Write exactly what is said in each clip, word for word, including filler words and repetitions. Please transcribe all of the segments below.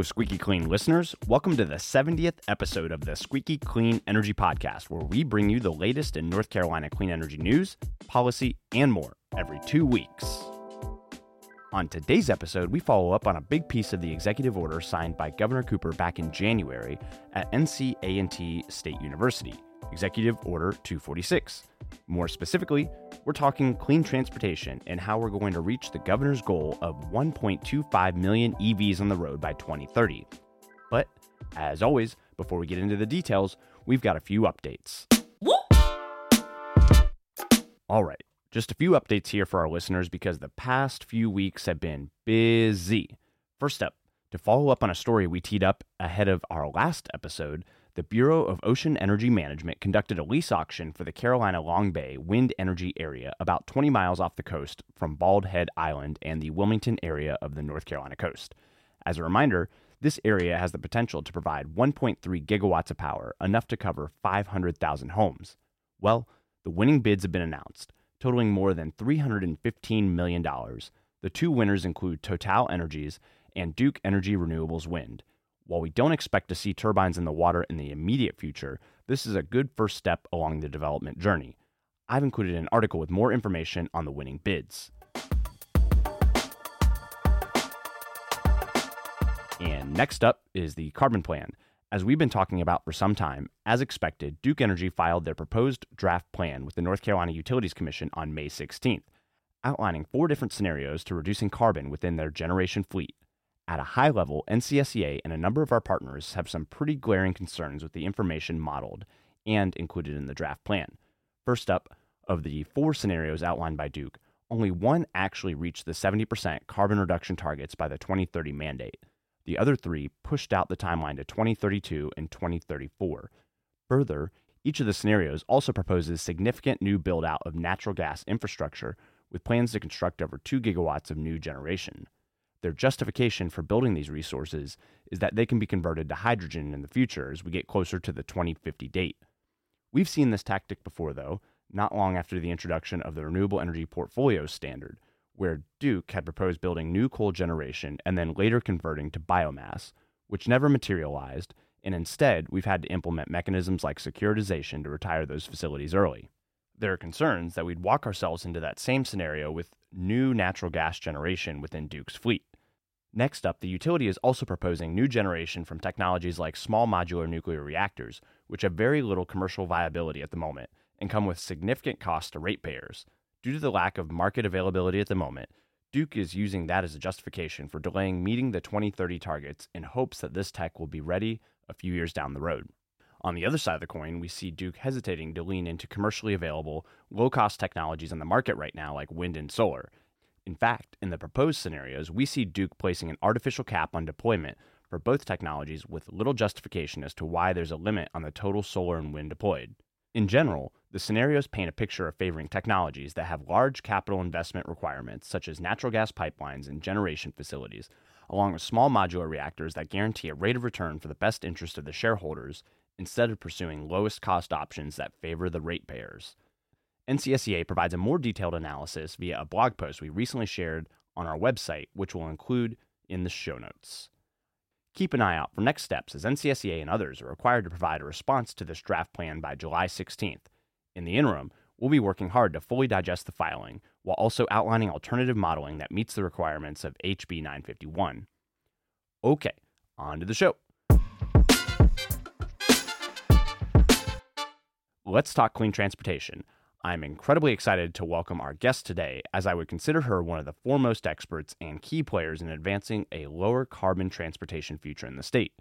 Squeaky Clean listeners, welcome to the seventieth episode of the Squeaky Clean Energy Podcast, where we bring you the latest in North Carolina clean energy news, policy, and more every two weeks. On today's episode, we follow up on a big piece of the executive order signed by Governor Cooper back in January at N C A and T State University, Executive Order two forty-six. More specifically, we're talking clean transportation and how we're going to reach the governor's goal of one point two five million E Vs on the road by twenty thirty. But as always, before we get into the details, we've got a few updates. Whoop. All right, just a few updates here for our listeners because the past few weeks have been busy. First up, to follow up on a story we teed up ahead of our last episode, the Bureau of Ocean Energy Management conducted a lease auction for the Carolina Long Bay wind energy area about twenty miles off the coast from Bald Head Island and the Wilmington area of the North Carolina coast. As a reminder, this area has the potential to provide one point three gigawatts of power, enough to cover five hundred thousand homes. Well, the winning bids have been announced, totaling more than three hundred fifteen million dollars. The two winners include Total Energies and Duke Energy Renewables Wind. While we don't expect to see turbines in the water in the immediate future, this is a good first step along the development journey. I've included an article with more information on the winning bids. And next up is the carbon plan. As we've been talking about for some time, as expected, Duke Energy filed their proposed draft plan with the North Carolina Utilities Commission on May sixteenth, outlining four different scenarios to reducing carbon within their generation fleet. At a high level, N C S E A and a number of our partners have some pretty glaring concerns with the information modeled and included in the draft plan. First up, of the four scenarios outlined by Duke, only one actually reached the seventy percent carbon reduction targets by the twenty thirty mandate. The other three pushed out the timeline to twenty thirty-two and twenty thirty-four. Further, each of the scenarios also proposes significant new build-out of natural gas infrastructure with plans to construct over two gigawatts of new generation. Their justification for building these resources is that they can be converted to hydrogen in the future as we get closer to the twenty fifty date. We've seen this tactic before, though, not long after the introduction of the Renewable Energy Portfolio Standard, where Duke had proposed building new coal generation and then later converting to biomass, which never materialized, and instead we've had to implement mechanisms like securitization to retire those facilities early. There are concerns that we'd walk ourselves into that same scenario with new natural gas generation within Duke's fleet. Next up, the utility is also proposing new generation from technologies like small modular nuclear reactors, which have very little commercial viability at the moment and come with significant costs to ratepayers. Due to the lack of market availability at the moment, Duke is using that as a justification for delaying meeting the twenty thirty targets in hopes that this tech will be ready a few years down the road. On the other side of the coin, we see Duke hesitating to lean into commercially available, low-cost technologies on the market right now like wind and solar. In fact, in the proposed scenarios, we see Duke placing an artificial cap on deployment for both technologies with little justification as to why there's a limit on the total solar and wind deployed. In general, the scenarios paint a picture of favoring technologies that have large capital investment requirements such as natural gas pipelines and generation facilities, along with small modular reactors that guarantee a rate of return for the best interest of the shareholders, instead of pursuing lowest cost options that favor the ratepayers. N C S E A provides a more detailed analysis via a blog post we recently shared on our website, which we'll include in the show notes. Keep an eye out for next steps as N C S E A and others are required to provide a response to this draft plan by July sixteenth. In the interim, we'll be working hard to fully digest the filing while also outlining alternative modeling that meets the requirements of H B nine fifty-one. Okay, on to the show. Let's talk clean transportation. I'm incredibly excited to welcome our guest today, as I would consider her one of the foremost experts and key players in advancing a lower carbon transportation future in the state.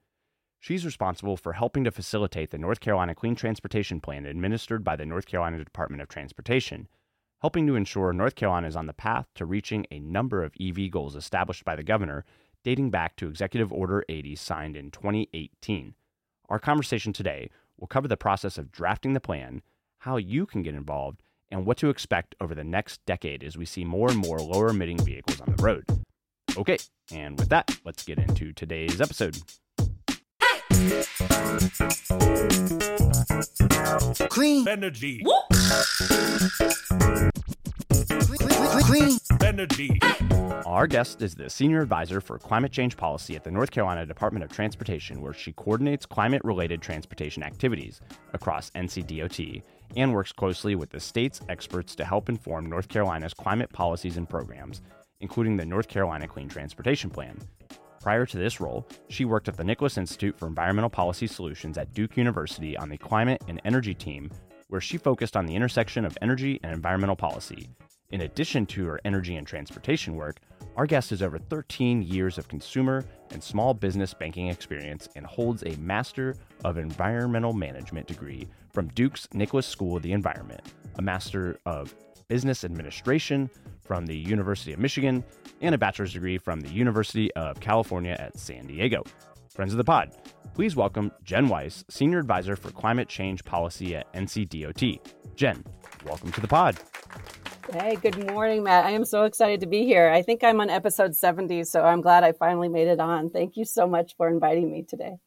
She's responsible for helping to facilitate the North Carolina Clean Transportation Plan administered by the North Carolina Department of Transportation, helping to ensure North Carolina is on the path to reaching a number of E V goals established by the governor, dating back to Executive Order eighty signed in twenty eighteen. Our conversation today We'll cover the process of drafting the plan, how you can get involved, and what to expect over the next decade as we see more and more lower-emitting vehicles on the road. Okay, and with that, let's get into today's episode. Clean energy. Clean energy. Our guest is the Senior Advisor for Climate Change Policy at the North Carolina Department of Transportation, where she coordinates climate-related transportation activities across N C D O T and works closely with the state's experts to help inform North Carolina's climate policies and programs, including the North Carolina Clean Transportation Plan. Prior to this role, she worked at the Nicholas Institute for Environmental Policy Solutions at Duke University on the Climate and Energy team, where she focused on the intersection of energy and environmental policy. In addition to her energy and transportation work, our guest has over thirteen years of consumer and small business banking experience and holds a Master of Environmental Management degree from Duke's Nicholas School of the Environment, a Master of Business Administration from the University of Michigan, and a bachelor's degree from the University of California at San Diego. Friends of the pod, please welcome Jen Weiss, Senior Advisor for Climate Change Policy at N C D O T. Jen, welcome to the pod. Hey, good morning, Matt. I am so excited to be here. I think I'm on episode seventy, so I'm glad I finally made it on. Thank you so much for inviting me today.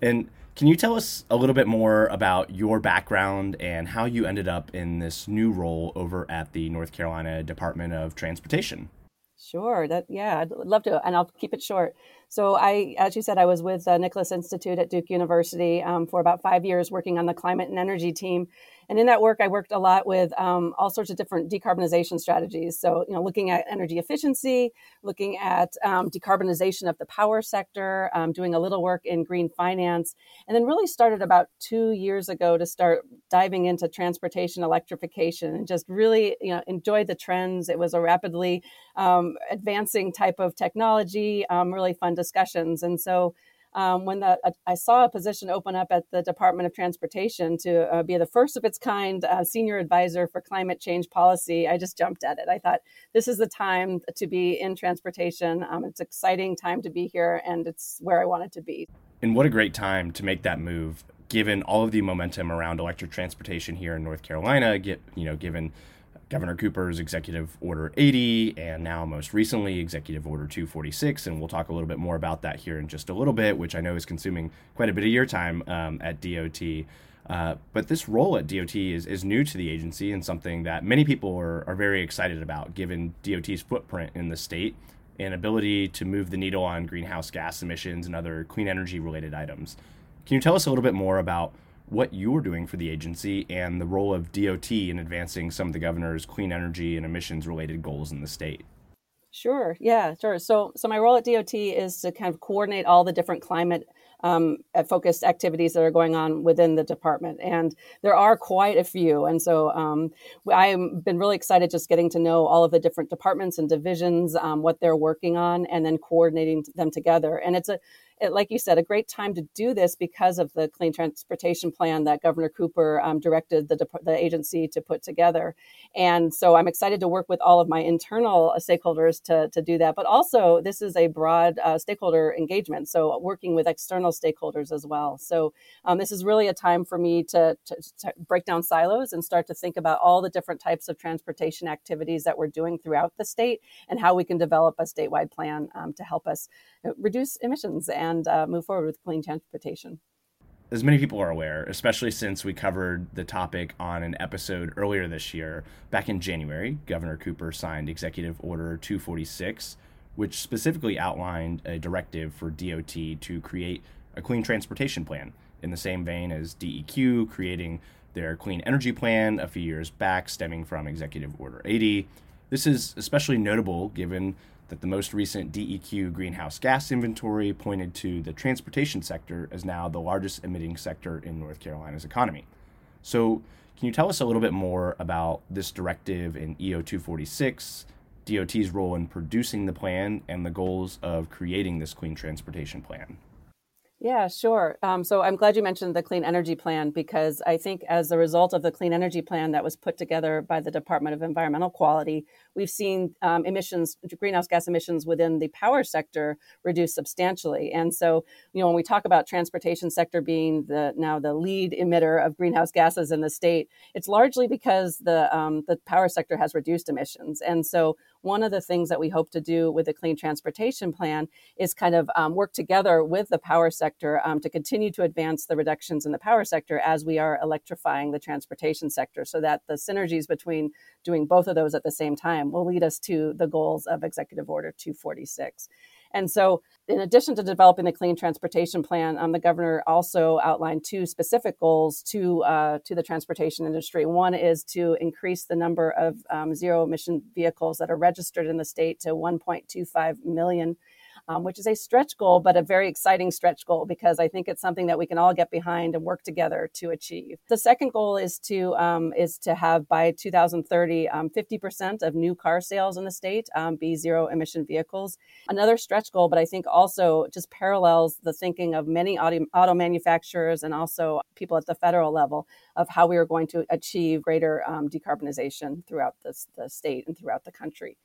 And can you tell us a little bit more about your background and how you ended up in this new role over at the North Carolina Department of Transportation? Sure. That, yeah, I'd love to. And I'll keep it short. So I, as you said, I was with the Nicholas Institute at Duke University um, for about five years working on the climate and energy team. And in that work, I worked a lot with um, all sorts of different decarbonization strategies. So, you know, looking at energy efficiency, looking at um, decarbonization of the power sector, um, doing a little work in green finance, and then really started about two years ago to start diving into transportation electrification and just really, you know, enjoyed the trends. It was a rapidly um, advancing type of technology, um, really fun discussions. And so Um, when the, uh, I saw a position open up at the Department of Transportation to uh, be the first of its kind uh, senior advisor for climate change policy, I just jumped at it. I thought, this is the time to be in transportation. Um, it's an exciting time to be here, and it's where I wanted to be. And what a great time to make that move, given all of the momentum around electric transportation here in North Carolina, get, you know, given Governor Cooper's Executive Order eighty, and now most recently Executive Order two forty-six, and we'll talk a little bit more about that here in just a little bit, which I know is consuming quite a bit of your time um, at D O T. Uh, but this role at D O T is, is new to the agency and something that many people are, are very excited about, given D O T's footprint in the state and ability to move the needle on greenhouse gas emissions and other clean energy related items. Can you tell us a little bit more about what you're doing for the agency and the role of D O T in advancing some of the governor's clean energy and emissions related goals in the state? Sure. Yeah, sure. So so my role at D O T is to kind of coordinate all the different climate um, focused activities that are going on within the department. And there are quite a few. And so um, I've been really excited just getting to know all of the different departments and divisions, um, what they're working on, and then coordinating them together. And it's a It, like you said, a great time to do this because of the Clean Transportation Plan that Governor Cooper um, directed the, the agency to put together. And so I'm excited to work with all of my internal stakeholders to, to do that. But also, this is a broad uh, stakeholder engagement, so working with external stakeholders as well. So um, this is really a time for me to, to, to break down silos and start to think about all the different types of transportation activities that we're doing throughout the state and how we can develop a statewide plan um, to help us reduce emissions and and uh, move forward with clean transportation. As many people are aware, especially since we covered the topic on an episode earlier this year, back in January, Governor Cooper signed Executive Order two forty-six, which specifically outlined a directive for D O T to create a clean transportation plan in the same vein as D E Q creating their clean energy plan a few years back, stemming from Executive Order eighty. This is especially notable given that the most recent D E Q greenhouse gas inventory pointed to the transportation sector as now the largest emitting sector in North Carolina's economy. So can you tell us a little bit more about this directive in E O two forty-six, D O T's role in producing the plan, and the goals of creating this clean transportation plan? Yeah, sure. Um, so I'm glad you mentioned the Clean Energy Plan, because I think as a result of the Clean Energy Plan that was put together by the Department of Environmental Quality, we've seen um, emissions, greenhouse gas emissions within the power sector reduce substantially. And so, you know, when we talk about transportation sector being the now the lead emitter of greenhouse gases in the state, it's largely because the um, the power sector has reduced emissions. And so one of the things that we hope to do with the Clean Transportation Plan is kind of um, work together with the power sector um, to continue to advance the reductions in the power sector as we are electrifying the transportation sector, so that the synergies between doing both of those at the same time will lead us to the goals of Executive Order two forty-six. And so in addition to developing the Clean Transportation Plan, um, the governor also outlined two specific goals to uh, to the transportation industry. One is to increase the number of um, zero emission vehicles that are registered in the state to one point two five million, um, which is a stretch goal, but a very exciting stretch goal, because I think it's something that we can all get behind and work together to achieve. The second goal is to um, is to have by two thousand thirty, um, fifty percent of new car sales in the state um, be zero emission vehicles. Another stretch goal, but I think also just parallels the thinking of many auto, auto manufacturers and also people at the federal level of how we are going to achieve greater um, decarbonization throughout this, the state and throughout the country.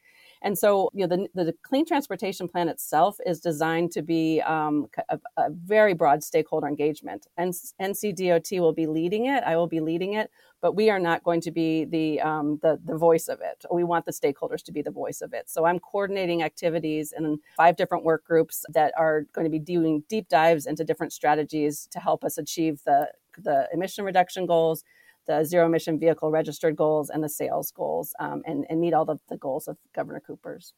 And so, you know, the, the Clean Transportation Plan itself is designed to be um, a, a very broad stakeholder engagement. And N C D O T will be leading it. I will be leading it, but we are not going to be the, um, the the voice of it. We want the stakeholders to be the voice of it. So I'm coordinating activities in five different work groups that are going to be doing deep dives into different strategies to help us achieve the the emission reduction goals, the zero emission vehicle registered goals, and the sales goals, um, and, and meet all the, the goals of Governor Cooper's.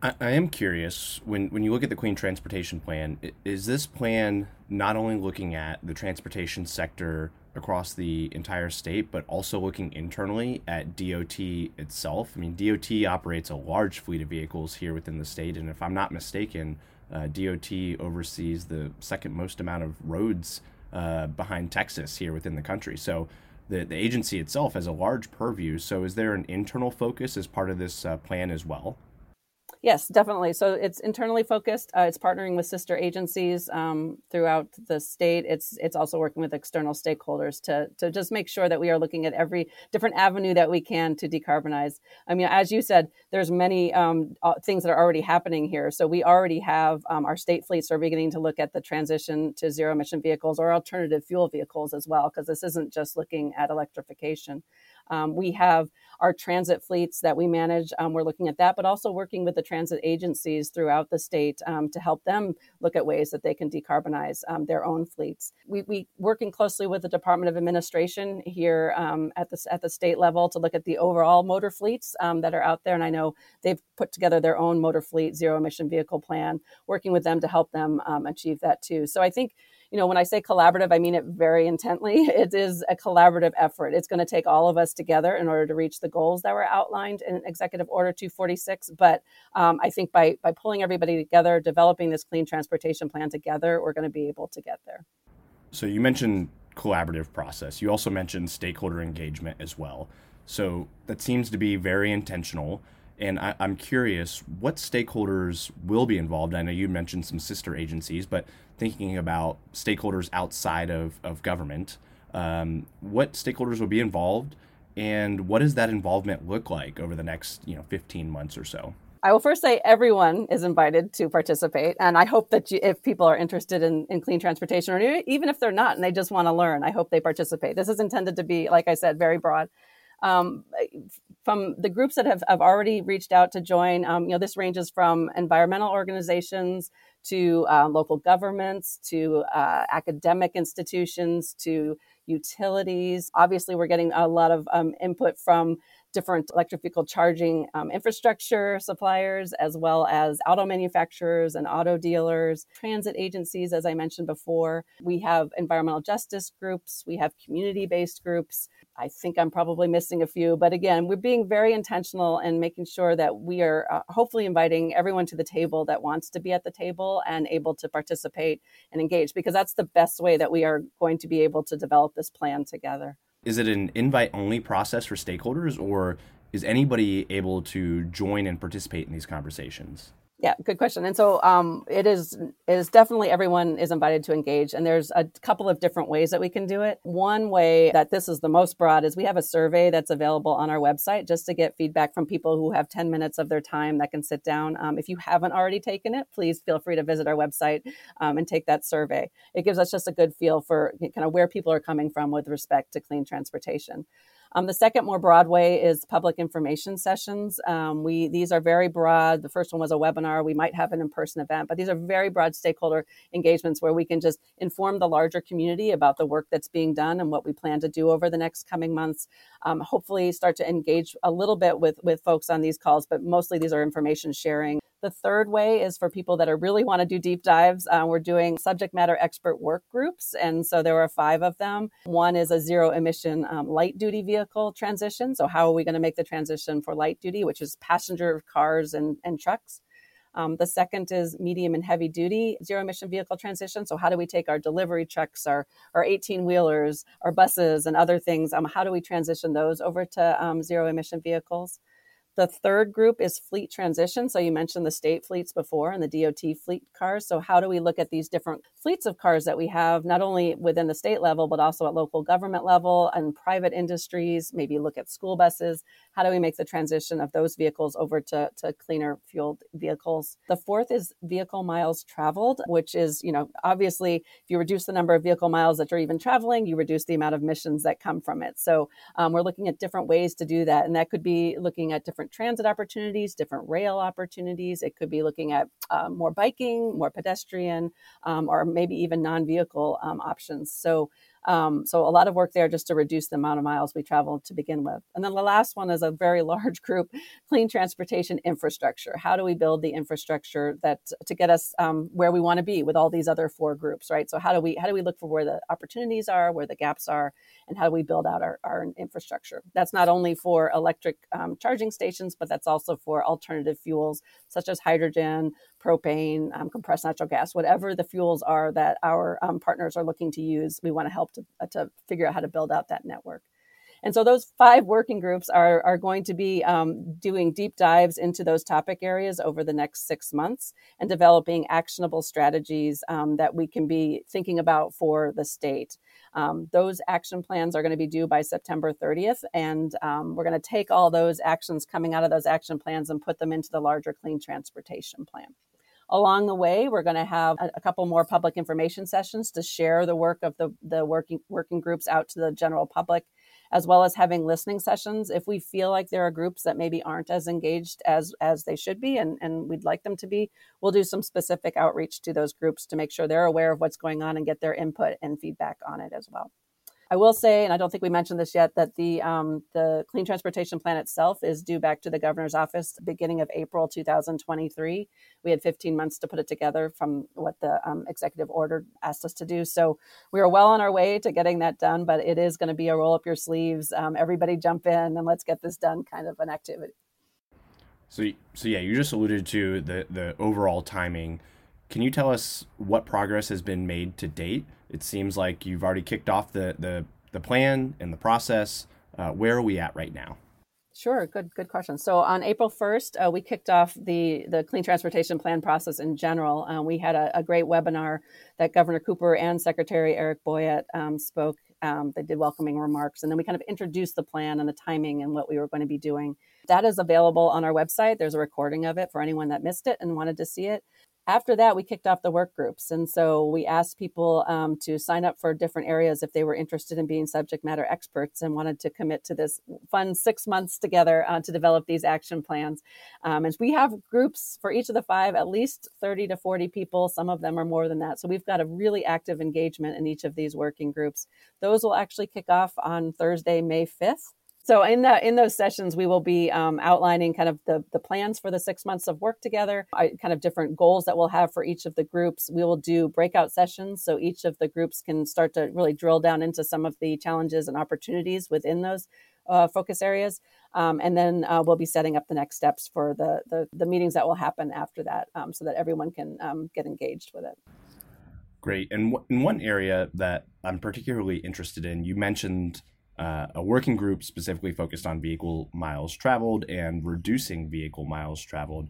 I, I am curious, when, when you look at the Clean Transportation Plan, is this plan not only looking at the transportation sector across the entire state, but also looking internally at D O T itself? I mean, D O T operates a large fleet of vehicles here within the state, and if I'm not mistaken, uh, D O T oversees the second most amount of roads uh, behind Texas here within the country. So The, the agency itself has a large purview. So is there an internal focus as part of this uh, plan as well? Yes, definitely. So it's internally focused. Uh, it's partnering with sister agencies um, throughout the state. It's it's also working with external stakeholders to to just make sure that we are looking at every different avenue that we can to decarbonize. I mean, as you said, there's many um, things that are already happening here. So we already have um, our state fleets are beginning to look at the transition to zero emission vehicles or alternative fuel vehicles as well, because this isn't just looking at electrification. Um, we have our transit fleets that we manage. Um, we're looking at that, but also working with the transit agencies throughout the state um, to help them look at ways that they can decarbonize um, their own fleets. We we working closely with the Department of Administration here um, at the at the state level to look at the overall motor fleets um, that are out there. And I know they've put together their own motor fleet zero emission vehicle plan. Working with them to help them um, achieve that too. So I think, you know, when I say collaborative, I mean it very intently. It is a collaborative effort. It's going to take all of us together in order to reach the goals that were outlined in Executive Order two forty-six. But um, I think by by pulling everybody together, developing this Clean Transportation Plan together, we're going to be able to get there. So you mentioned collaborative process. You also mentioned stakeholder engagement as well. So that seems to be very intentional. And I, I'm curious, what stakeholders will be involved? I know you mentioned some sister agencies, but thinking about stakeholders outside of, of government, um, what stakeholders will be involved, and what does that involvement look like over the next, you know, fifteen months or so? I will first say everyone is invited to participate. And I hope that you, if people are interested in, in clean transportation, or even if they're not and they just want to learn, I hope they participate. This is intended to be, like I said, very broad. Um, from the groups that have, have already reached out to join, um, you know, this ranges from environmental organizations to uh, local governments, to uh, academic institutions, to utilities. Obviously, we're getting a lot of um, input from different electric vehicle charging um, infrastructure suppliers, as well as auto manufacturers and auto dealers, transit agencies, as I mentioned before. We have environmental justice groups. We have community-based groups. I think I'm probably missing a few. But again, we're being very intentional and in making sure that we are uh, hopefully inviting everyone to the table that wants to be at the table and able to participate and engage, because that's the best way that we are going to be able to develop this plan together. Is it an invite-only process for stakeholders, or is anybody able to join and participate in these conversations? Yeah, good question. And so um, it is it is definitely everyone is invited to engage. And there's a couple of different ways that we can do it. One way that this is the most broad is we have a survey that's available on our website just to get feedback from people who have ten minutes of their time that can sit down. Um, if you haven't already taken it, please feel free to visit our website um, and take that survey. It gives us just a good feel for kind of where people are coming from with respect to clean transportation. Um, the second more broad way is public information sessions. Um, we These are very broad. The first one was a webinar. We might have an in-person event, but these are very broad stakeholder engagements where we can just inform the larger community about the work that's being done and what we plan to do over the next coming months. Um, hopefully start to engage a little bit with, with folks on these calls, but mostly these are information sharing. The third way is for people that are really want to do deep dives. Uh, we're doing subject matter expert work groups. And so there are five of them. One is a zero emission um, light duty vehicle transition. So how are we going to make the transition for light duty, which is passenger cars and, and trucks? Um, the second is medium and heavy duty zero emission vehicle transition. So how do we take our delivery trucks, our our eighteen wheelers, our buses and other things? Um, how do we transition those over to um, zero emission vehicles? The third group is fleet transition. So you mentioned the state fleets before and the D O T fleet cars. So how do we look at these different fleets of cars that we have, not only within the state level, but also at local government level and private industries, maybe look at school buses. How do we make the transition of those vehicles over to, to cleaner fueled vehicles? The fourth is vehicle miles traveled, which is, you know, obviously, if you reduce the number of vehicle miles that you're even traveling, you reduce the amount of emissions that come from it. So um, we're looking at different ways to do that. And that could be looking at different transit opportunities, different rail opportunities. It could be looking at um, more biking, more pedestrian, um, or maybe even non-vehicle um, options. So Um, so a lot of work there just to reduce the amount of miles we travel to begin with. And then the last one is a very large group, clean transportation infrastructure. How do we build the infrastructure that to get us um, where we want to be with all these other four groups, right? So how do we how do we look for where the opportunities are, where the gaps are, and how do we build out our, our infrastructure? That's not only for electric um, charging stations, but that's also for alternative fuels such as hydrogen, propane, um, compressed natural gas, whatever the fuels are that our um, partners are looking to use. We want to help to, uh, to figure out how to build out that network. And so those five working groups are, are going to be um, doing deep dives into those topic areas over the next six months and developing actionable strategies um, that we can be thinking about for the state. Um, those action plans are going to be due by September thirtieth, and um, we're going to take all those actions coming out of those action plans and put them into the larger clean transportation plan. Along the way, we're going to have a couple more public information sessions to share the work of the, the working working groups out to the general public, as well as having listening sessions. If we feel like there are groups that maybe aren't as engaged as, as they should be and, and we'd like them to be, we'll do some specific outreach to those groups to make sure they're aware of what's going on and get their input and feedback on it as well. I will say, and I don't think we mentioned this yet, that the um, the Clean Transportation Plan itself is due back to the governor's office beginning of April two thousand twenty-three. We had fifteen months to put it together from what the um, executive order asked us to do. So we are well on our way to getting that done, but it is going to be a roll up your sleeves, um, everybody jump in and let's get this done kind of an activity. So, so yeah, you just alluded to the the overall timing. Can you tell us what progress has been made to date? It seems like you've already kicked off the the, the plan and the process. Uh, where are we at right now? Sure. Good, good question. So on April first, uh, we kicked off the, the Clean Transportation Plan process in general. Uh, we had a, a great webinar that Governor Cooper and Secretary Eric Boyett um, spoke. Um, they did welcoming remarks. And then we kind of introduced the plan and the timing and what we were going to be doing. That is available on our website. There's a recording of it for anyone that missed it and wanted to see it. After that, we kicked off the work groups. And so we asked people um, to sign up for different areas if they were interested in being subject matter experts and wanted to commit to this fun six months together uh, to develop these action plans. Um, and we have groups for each of the five, at least thirty to forty people. Some of them are more than that. So we've got a really active engagement in each of these working groups. Those will actually kick off on Thursday, May fifth. So in the in those sessions, we will be um, outlining kind of the, the plans for the six months of work together, I, kind of different goals that we'll have for each of the groups. We will do breakout sessions so each of the groups can start to really drill down into some of the challenges and opportunities within those uh, focus areas. Um, and then uh, we'll be setting up the next steps for the, the, the meetings that will happen after that um, so that everyone can um, get engaged with it. Great. And w- in one area that I'm particularly interested in, you mentioned Uh, a working group specifically focused on vehicle miles traveled and reducing vehicle miles traveled.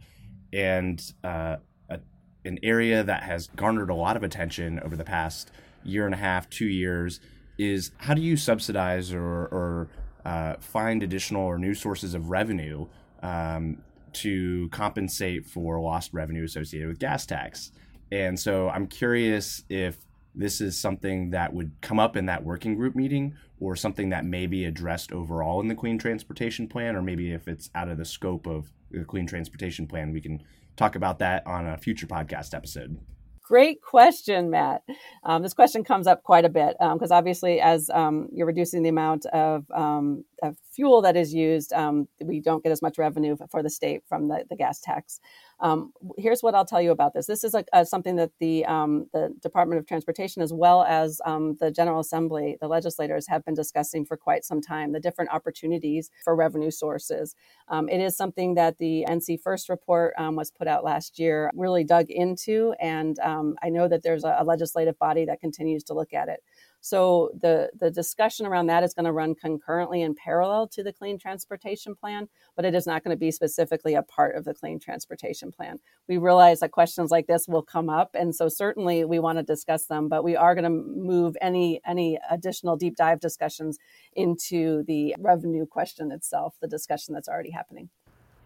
and uh, a, an area that has garnered a lot of attention over the past year and a half, two years, is how do you subsidize or, or uh, find additional or new sources of revenue um, to compensate for lost revenue associated with gas tax? And so I'm curious if this is something that would come up in that working group meeting, or something that may be addressed overall in the Clean Transportation Plan, or maybe if it's out of the scope of the Clean Transportation Plan, we can talk about that on a future podcast episode. Great question, Matt. Um, this question comes up quite a bit because um, obviously as um, you're reducing the amount of, um, of fuel that is used, um, we don't get as much revenue for the state from the, the gas tax. Um, here's what I'll tell you about this. This is a, a, something that the, um, the Department of Transportation, as well as um, the General Assembly, the legislators have been discussing for quite some time, the different opportunities for revenue sources. Um, it is something that the N C First report um, was put out last year, really dug into, and um, Um, I know that there's a, a legislative body that continues to look at it. So the, the discussion around that is going to run concurrently and parallel to the Clean Transportation Plan, but it is not going to be specifically a part of the Clean Transportation Plan. We realize that questions like this will come up, and so certainly we want to discuss them, but we are going to move any any additional deep dive discussions into the revenue question itself, the discussion that's already happening.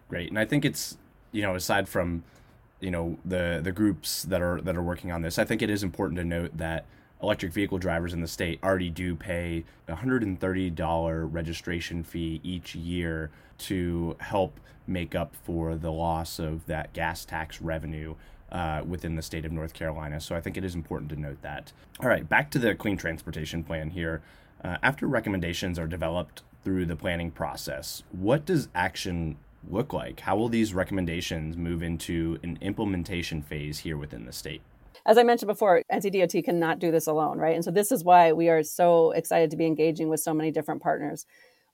Great. And I think it's, you know, aside from you know, the, the groups that are that are working on this, I think it is important to note that electric vehicle drivers in the state already do pay a one hundred thirty dollars registration fee each year to help make up for the loss of that gas tax revenue uh, within the state of North Carolina. So I think it is important to note that. All right, back to the Clean Transportation Plan here. Uh, after recommendations are developed through the planning process, what does action look like? How will these recommendations move into an implementation phase here within the state? As I mentioned before, N C D O T cannot do this alone, right? And so this is why we are so excited to be engaging with so many different partners.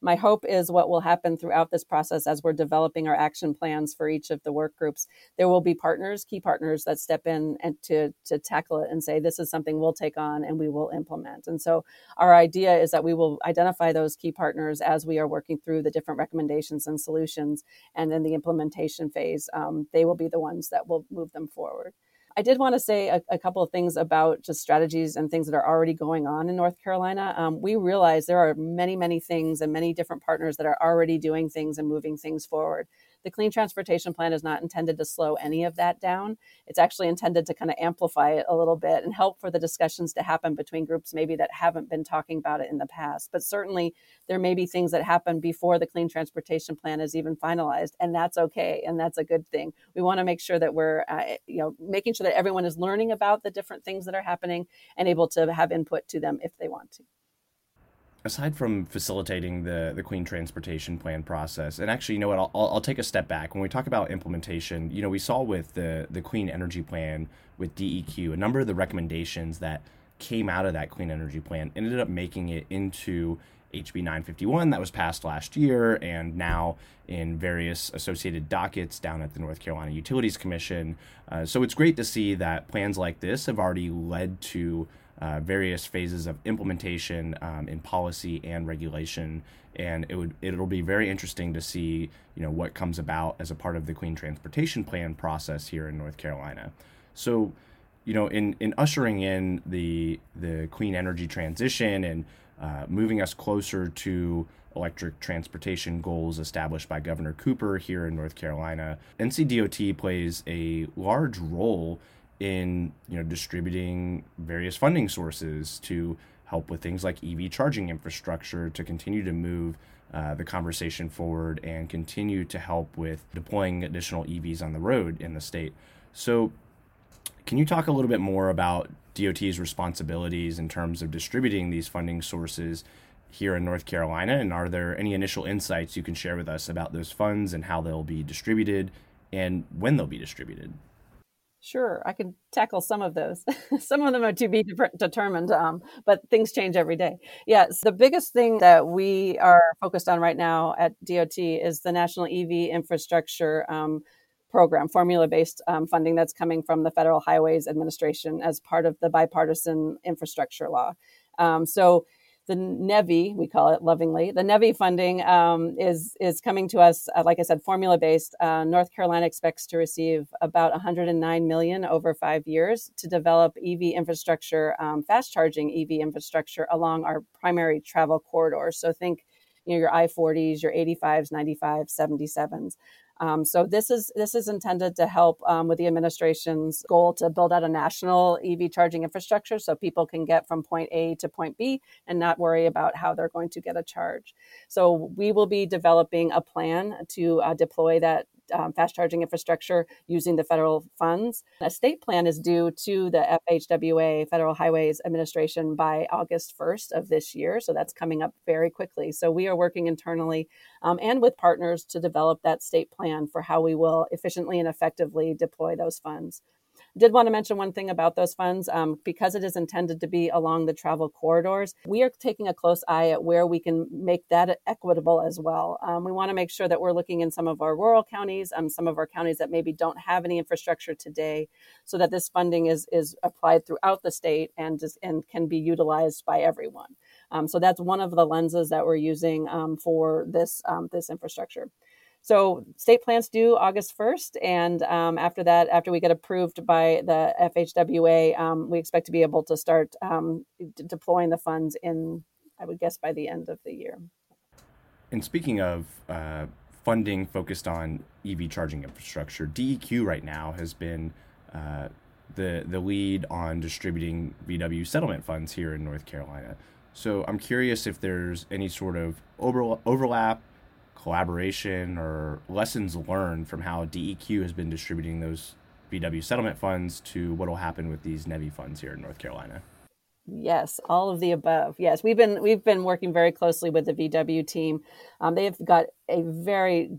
My hope is what will happen throughout this process as we're developing our action plans for each of the work groups, there will be partners, key partners that step in and to, to tackle it and say, this is something we'll take on and we will implement. And so our idea is that we will identify those key partners as we are working through the different recommendations and solutions. And then the implementation phase, um, they will be the ones that will move them forward. I did want to say a, a couple of things about just strategies and things that are already going on in North Carolina. Um, we realize there are many, many things and many different partners that are already doing things and moving things forward. The Clean Transportation Plan is not intended to slow any of that down. It's actually intended to kind of amplify it a little bit and help for the discussions to happen between groups maybe that haven't been talking about it in the past. But certainly there may be things that happen before the Clean Transportation Plan is even finalized, and that's okay, and that's a good thing. We want to make sure that we're uh, you know, making sure that everyone is learning about the different things that are happening and able to have input to them if they want to. Aside from facilitating the, the Clean Transportation Plan process, and actually, you know what, I'll, I'll take a step back. When we talk about implementation, you know, we saw with the, the Clean Energy Plan with D E Q, a number of the recommendations that came out of that Clean Energy Plan ended up making it into H B nine fifty-one that was passed last year and now in various associated dockets down at the North Carolina Utilities Commission. Uh, so it's great to see that plans like this have already led to Uh, various phases of implementation um, in policy and regulation, and it would it'll be very interesting to see you know what comes about as a part of the Clean Transportation Plan process here in North Carolina. So, you know, in in ushering in the the clean energy transition and uh, moving us closer to electric transportation goals established by Governor Cooper here in North Carolina, N C D O T plays a large role in you know distributing various funding sources to help with things like E V charging infrastructure to continue to move uh, the conversation forward and continue to help with deploying additional E Vs on the road in the state. So can you talk a little bit more about D O T's responsibilities in terms of distributing these funding sources here in North Carolina? And are there any initial insights you can share with us about those funds and how they'll be distributed and when they'll be distributed? Sure, I can tackle some of those. Some of them are to be de- determined, um, but things change every day. Yes, the biggest thing that we are focused on right now at D O T is the National E V Infrastructure um, Program, formula-based um, funding that's coming from the Federal Highways Administration as part of the bipartisan infrastructure law. Um, so The NEVI, we call it lovingly, the NEVI funding um, is is coming to us, uh, like I said, formula-based. Uh, North Carolina expects to receive about one hundred nine million dollars over five years to develop E V infrastructure, um, fast-charging E V infrastructure along our primary travel corridors. So think, you know, your I forties, your eighty-fives, ninety-fives, seventy-sevens. Um, so this is this is intended to help um, with the administration's goal to build out a national E V charging infrastructure so people can get from point A to point B and not worry about how they're going to get a charge. So we will be developing a plan to uh, deploy that Um, fast charging infrastructure using the federal funds. A state plan is due to the F H W A, Federal Highways Administration, by August first of this year. So that's coming up very quickly. So we are working internally um, and with partners to develop that state plan for how we will efficiently and effectively deploy those funds. Did want to mention one thing about those funds, um, because it is intended to be along the travel corridors. We are taking a close eye at where we can make that equitable as well. Um, we want to make sure that we're looking in some of our rural counties, um, some of our counties that maybe don't have any infrastructure today, so that this funding is is applied throughout the state and just, and can be utilized by everyone. Um, so that's one of the lenses that we're using um, for this um, this infrastructure. So state plans due August first, and um, after that, after we get approved by the F H W A, um, we expect to be able to start um, d- deploying the funds in, I would guess, by the end of the year. And speaking of uh, funding focused on E V charging infrastructure, D E Q right now has been uh, the the lead on distributing V W settlement funds here in North Carolina. So I'm curious if there's any sort of over- overlap, collaboration, or lessons learned from how D E Q has been distributing those V W settlement funds to what will happen with these NEVI funds here in North Carolina. Yes, all of the above. Yes, we've been we've been working very closely with the V W team. Um, they've got a very,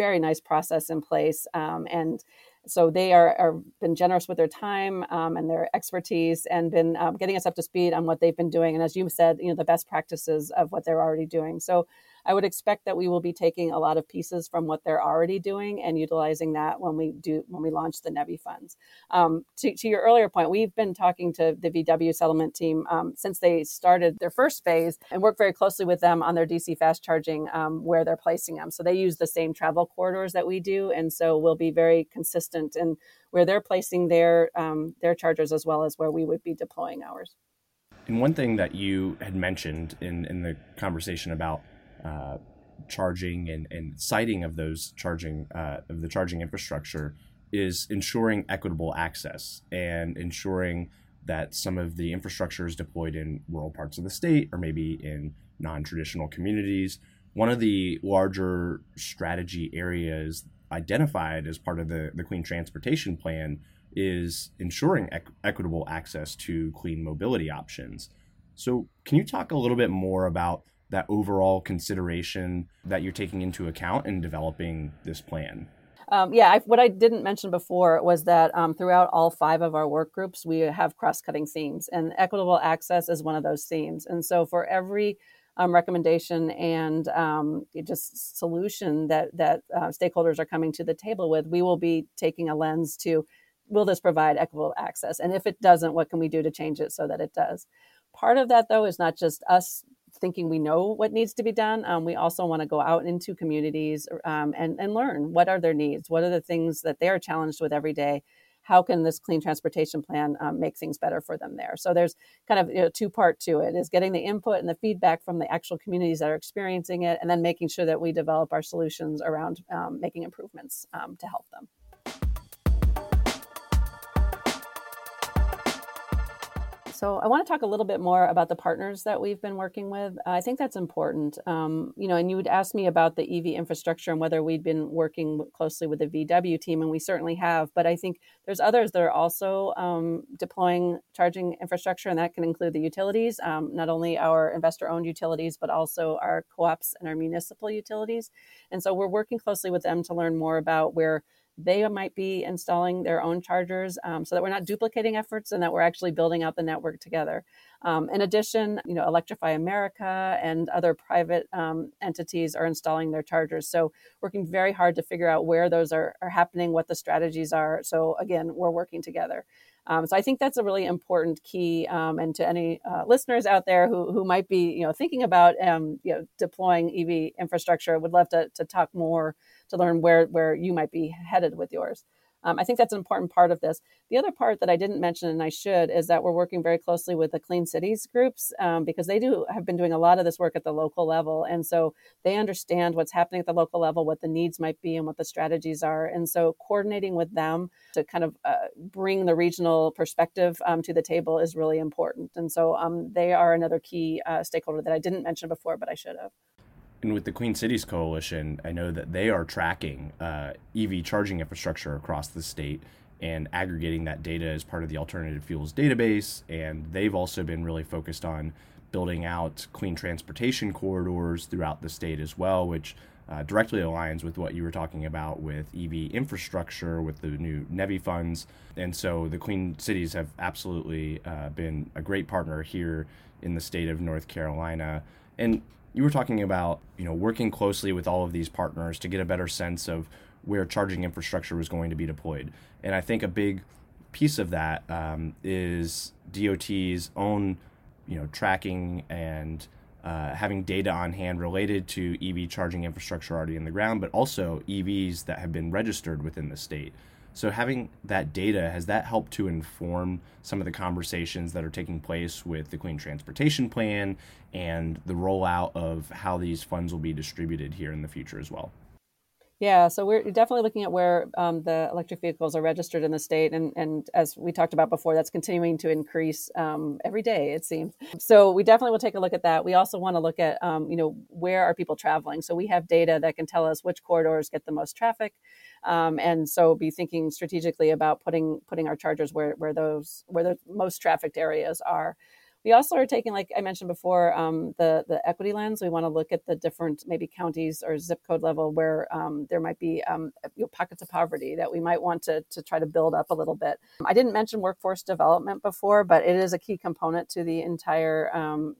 very nice process in place, um, and so they are, are been generous with their time um, and their expertise, and been um, getting us up to speed on what they've been doing. And as you said, you know, the best practices of what they're already doing. So I would expect that we will be taking a lot of pieces from what they're already doing and utilizing that when we do when we launch the NEVI funds. Um, to, to your earlier point, we've been talking to the V W settlement team um, since they started their first phase, and worked very closely with them on their D C fast charging, um, where they're placing them. So they use the same travel corridors that we do, and so we'll be very consistent in where they're placing their um, their chargers as well as where we would be deploying ours. And one thing that you had mentioned in, in the conversation about Uh, charging and, and siting of those charging uh, of the charging infrastructure is ensuring equitable access and ensuring that some of the infrastructure is deployed in rural parts of the state or maybe in non-traditional communities. One of the larger strategy areas identified as part of the, the Clean Transportation Plan is ensuring ec- equitable access to clean mobility options. So can you talk a little bit more about that overall consideration that you're taking into account in developing this plan? Um, yeah, I, what I didn't mention before was that um, throughout all five of our work groups, we have cross-cutting themes, and equitable access is one of those themes. And so for every um, recommendation and um, just solution that, that uh, stakeholders are coming to the table with, we will be taking a lens to, will this provide equitable access? And if it doesn't, what can we do to change it so that it does? Part of that, though, is not just us thinking we know what needs to be done. Um, we also want to go out into communities um, and, and learn what are their needs, what are the things that they are challenged with every day. How can this Clean Transportation Plan um, make things better for them there? So there's kind of, you know, two part to it, is getting the input and the feedback from the actual communities that are experiencing it, and then making sure that we develop our solutions around um, making improvements um, to help them. So I want to talk a little bit more about the partners that we've been working with. I think that's important. Um, you know, and you would ask me about the E V infrastructure and whether we'd been working closely with the V W team, and we certainly have. But I think there's others that are also um, deploying charging infrastructure, and that can include the utilities, um, not only our investor-owned utilities, but also our co-ops and our municipal utilities. And so we're working closely with them to learn more about where they might be installing their own chargers, um, so that we're not duplicating efforts and that we're actually building out the network together. Um, in addition, you know, Electrify America and other private um, entities are installing their chargers. So working very hard to figure out where those are, are happening, what the strategies are. So again, we're working together. Um, so I think that's a really important key. Um, and to any uh, listeners out there who who might be, you know, thinking about um, you know, deploying E V infrastructure, would love to to talk more to learn where where you might be headed with yours. Um, I think that's an important part of this. The other part that I didn't mention, and I should, is that we're working very closely with the Clean Cities groups um, because they do have been doing a lot of this work at the local level. And so they understand what's happening at the local level, what the needs might be and what the strategies are. And so coordinating with them to kind of uh, bring the regional perspective um, to the table is really important. And so um, they are another key uh, stakeholder that I didn't mention before, but I should have. And with the Clean Cities Coalition, I know that they are tracking uh, E V charging infrastructure across the state and aggregating that data as part of the Alternative Fuels database. And they've also been really focused on building out clean transportation corridors throughout the state as well, which uh, directly aligns with what you were talking about with E V infrastructure, with the new NEVI funds. And so the Clean Cities have absolutely uh, been a great partner here in the state of North Carolina. And you were talking about, you know, working closely with all of these partners to get a better sense of where charging infrastructure was going to be deployed. And I think a big piece of that um, is D O T's own, you know, tracking and uh, having data on hand related to E V charging infrastructure already in the ground, but also E Vs that have been registered within the state. So having that data, has that helped to inform some of the conversations that are taking place with the Clean Transportation Plan and the rollout of how these funds will be distributed here in the future as well? Yeah, so we're definitely looking at where um, the electric vehicles are registered in the state. And, and as we talked about before, that's continuing to increase um, every day, it seems. So we definitely will take a look at that. We also want to look at, um, you know, where are people traveling? So we have data that can tell us which corridors get the most traffic. Um, and so be thinking strategically about putting putting our chargers where, where those where the most trafficked areas are. We also are taking, like I mentioned before, um, the, the equity lens. We want to look at the different maybe counties or zip code level where um, there might be um, you know, pockets of poverty that we might want to, to try to build up a little bit. I didn't mention workforce development before, but it is a key component to the entire um,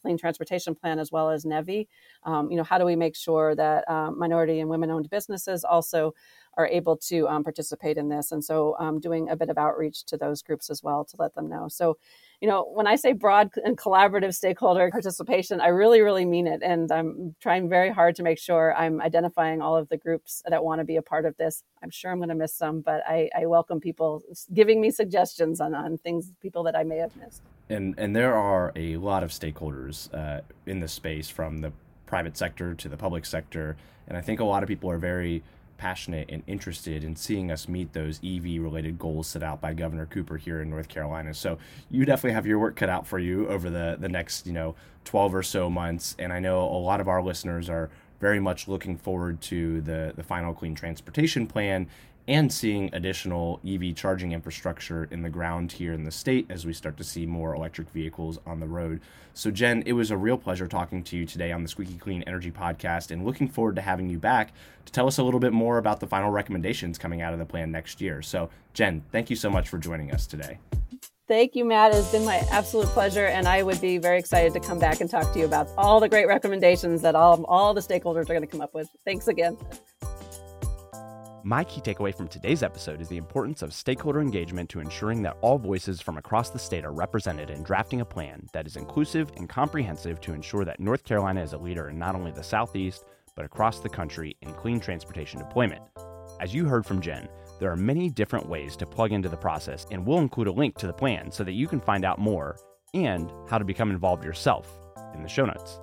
Clean Transportation Plan as well as NEVI. Um, you know, how do we make sure that uh, minority and women-owned businesses also are able to um, participate in this? And so um, doing a bit of outreach to those groups as well to let them know. So, you know, when I say broad and collaborative stakeholder participation, I really, really mean it. And I'm trying very hard to make sure I'm identifying all of the groups that want to be a part of this. I'm sure I'm going to miss some, but I, I welcome people giving me suggestions on, on things, people that I may have missed. And and there are a lot of stakeholders uh, in this space, from the private sector to the public sector. And I think a lot of people are very passionate and interested in seeing us meet those E V related goals set out by Governor Cooper here in North Carolina. So you definitely have your work cut out for you over the, the next, you know, twelve or so months. And I know a lot of our listeners are very much looking forward to the, the final Clean Transportation Plan and seeing additional E V charging infrastructure in the ground here in the state as we start to see more electric vehicles on the road. So Jen, it was a real pleasure talking to you today on the Squeaky Clean Energy Podcast, and looking forward to having you back to tell us a little bit more about the final recommendations coming out of the plan next year. So Jen, thank you so much for joining us today. Thank you, Matt. It's been my absolute pleasure, and I would be very excited to come back and talk to you about all the great recommendations that all, all the stakeholders are going to come up with. Thanks again. My key takeaway from today's episode is the importance of stakeholder engagement to ensuring that all voices from across the state are represented in drafting a plan that is inclusive and comprehensive to ensure that North Carolina is a leader in not only the Southeast, but across the country in clean transportation deployment. As you heard from Jen, there are many different ways to plug into the process, and we'll include a link to the plan so that you can find out more and how to become involved yourself in the show notes.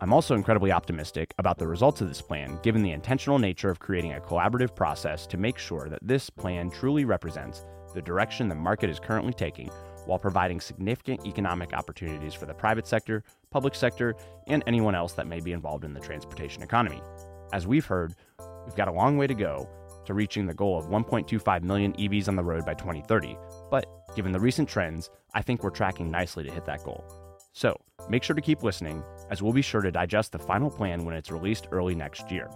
I'm also incredibly optimistic about the results of this plan, given the intentional nature of creating a collaborative process to make sure that this plan truly represents the direction the market is currently taking, while providing significant economic opportunities for the private sector, public sector, and anyone else that may be involved in the transportation economy. As we've heard, we've got a long way to go to reaching the goal of one point two five million E Vs on the road by twenty thirty, but given the recent trends, I think we're tracking nicely to hit that goal. So make sure to keep listening, as we'll be sure to digest the final plan when it's released early next year.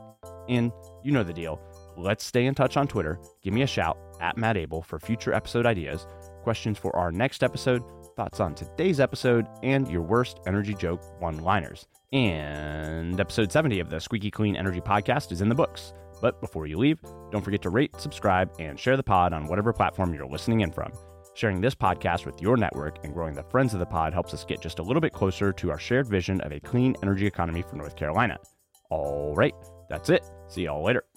And you know the deal. Let's stay in touch on Twitter. Give me a shout at Matt Abele for future episode ideas, questions for our next episode, thoughts on today's episode, and your worst energy joke one-liners. And episode seventy of the Squeaky Clean Energy Podcast is in the books. But before you leave, don't forget to rate, subscribe, and share the pod on whatever platform you're listening in from. Sharing this podcast with your network and growing the friends of the pod helps us get just a little bit closer to our shared vision of a clean energy economy for North Carolina. All right, that's it. See y'all later.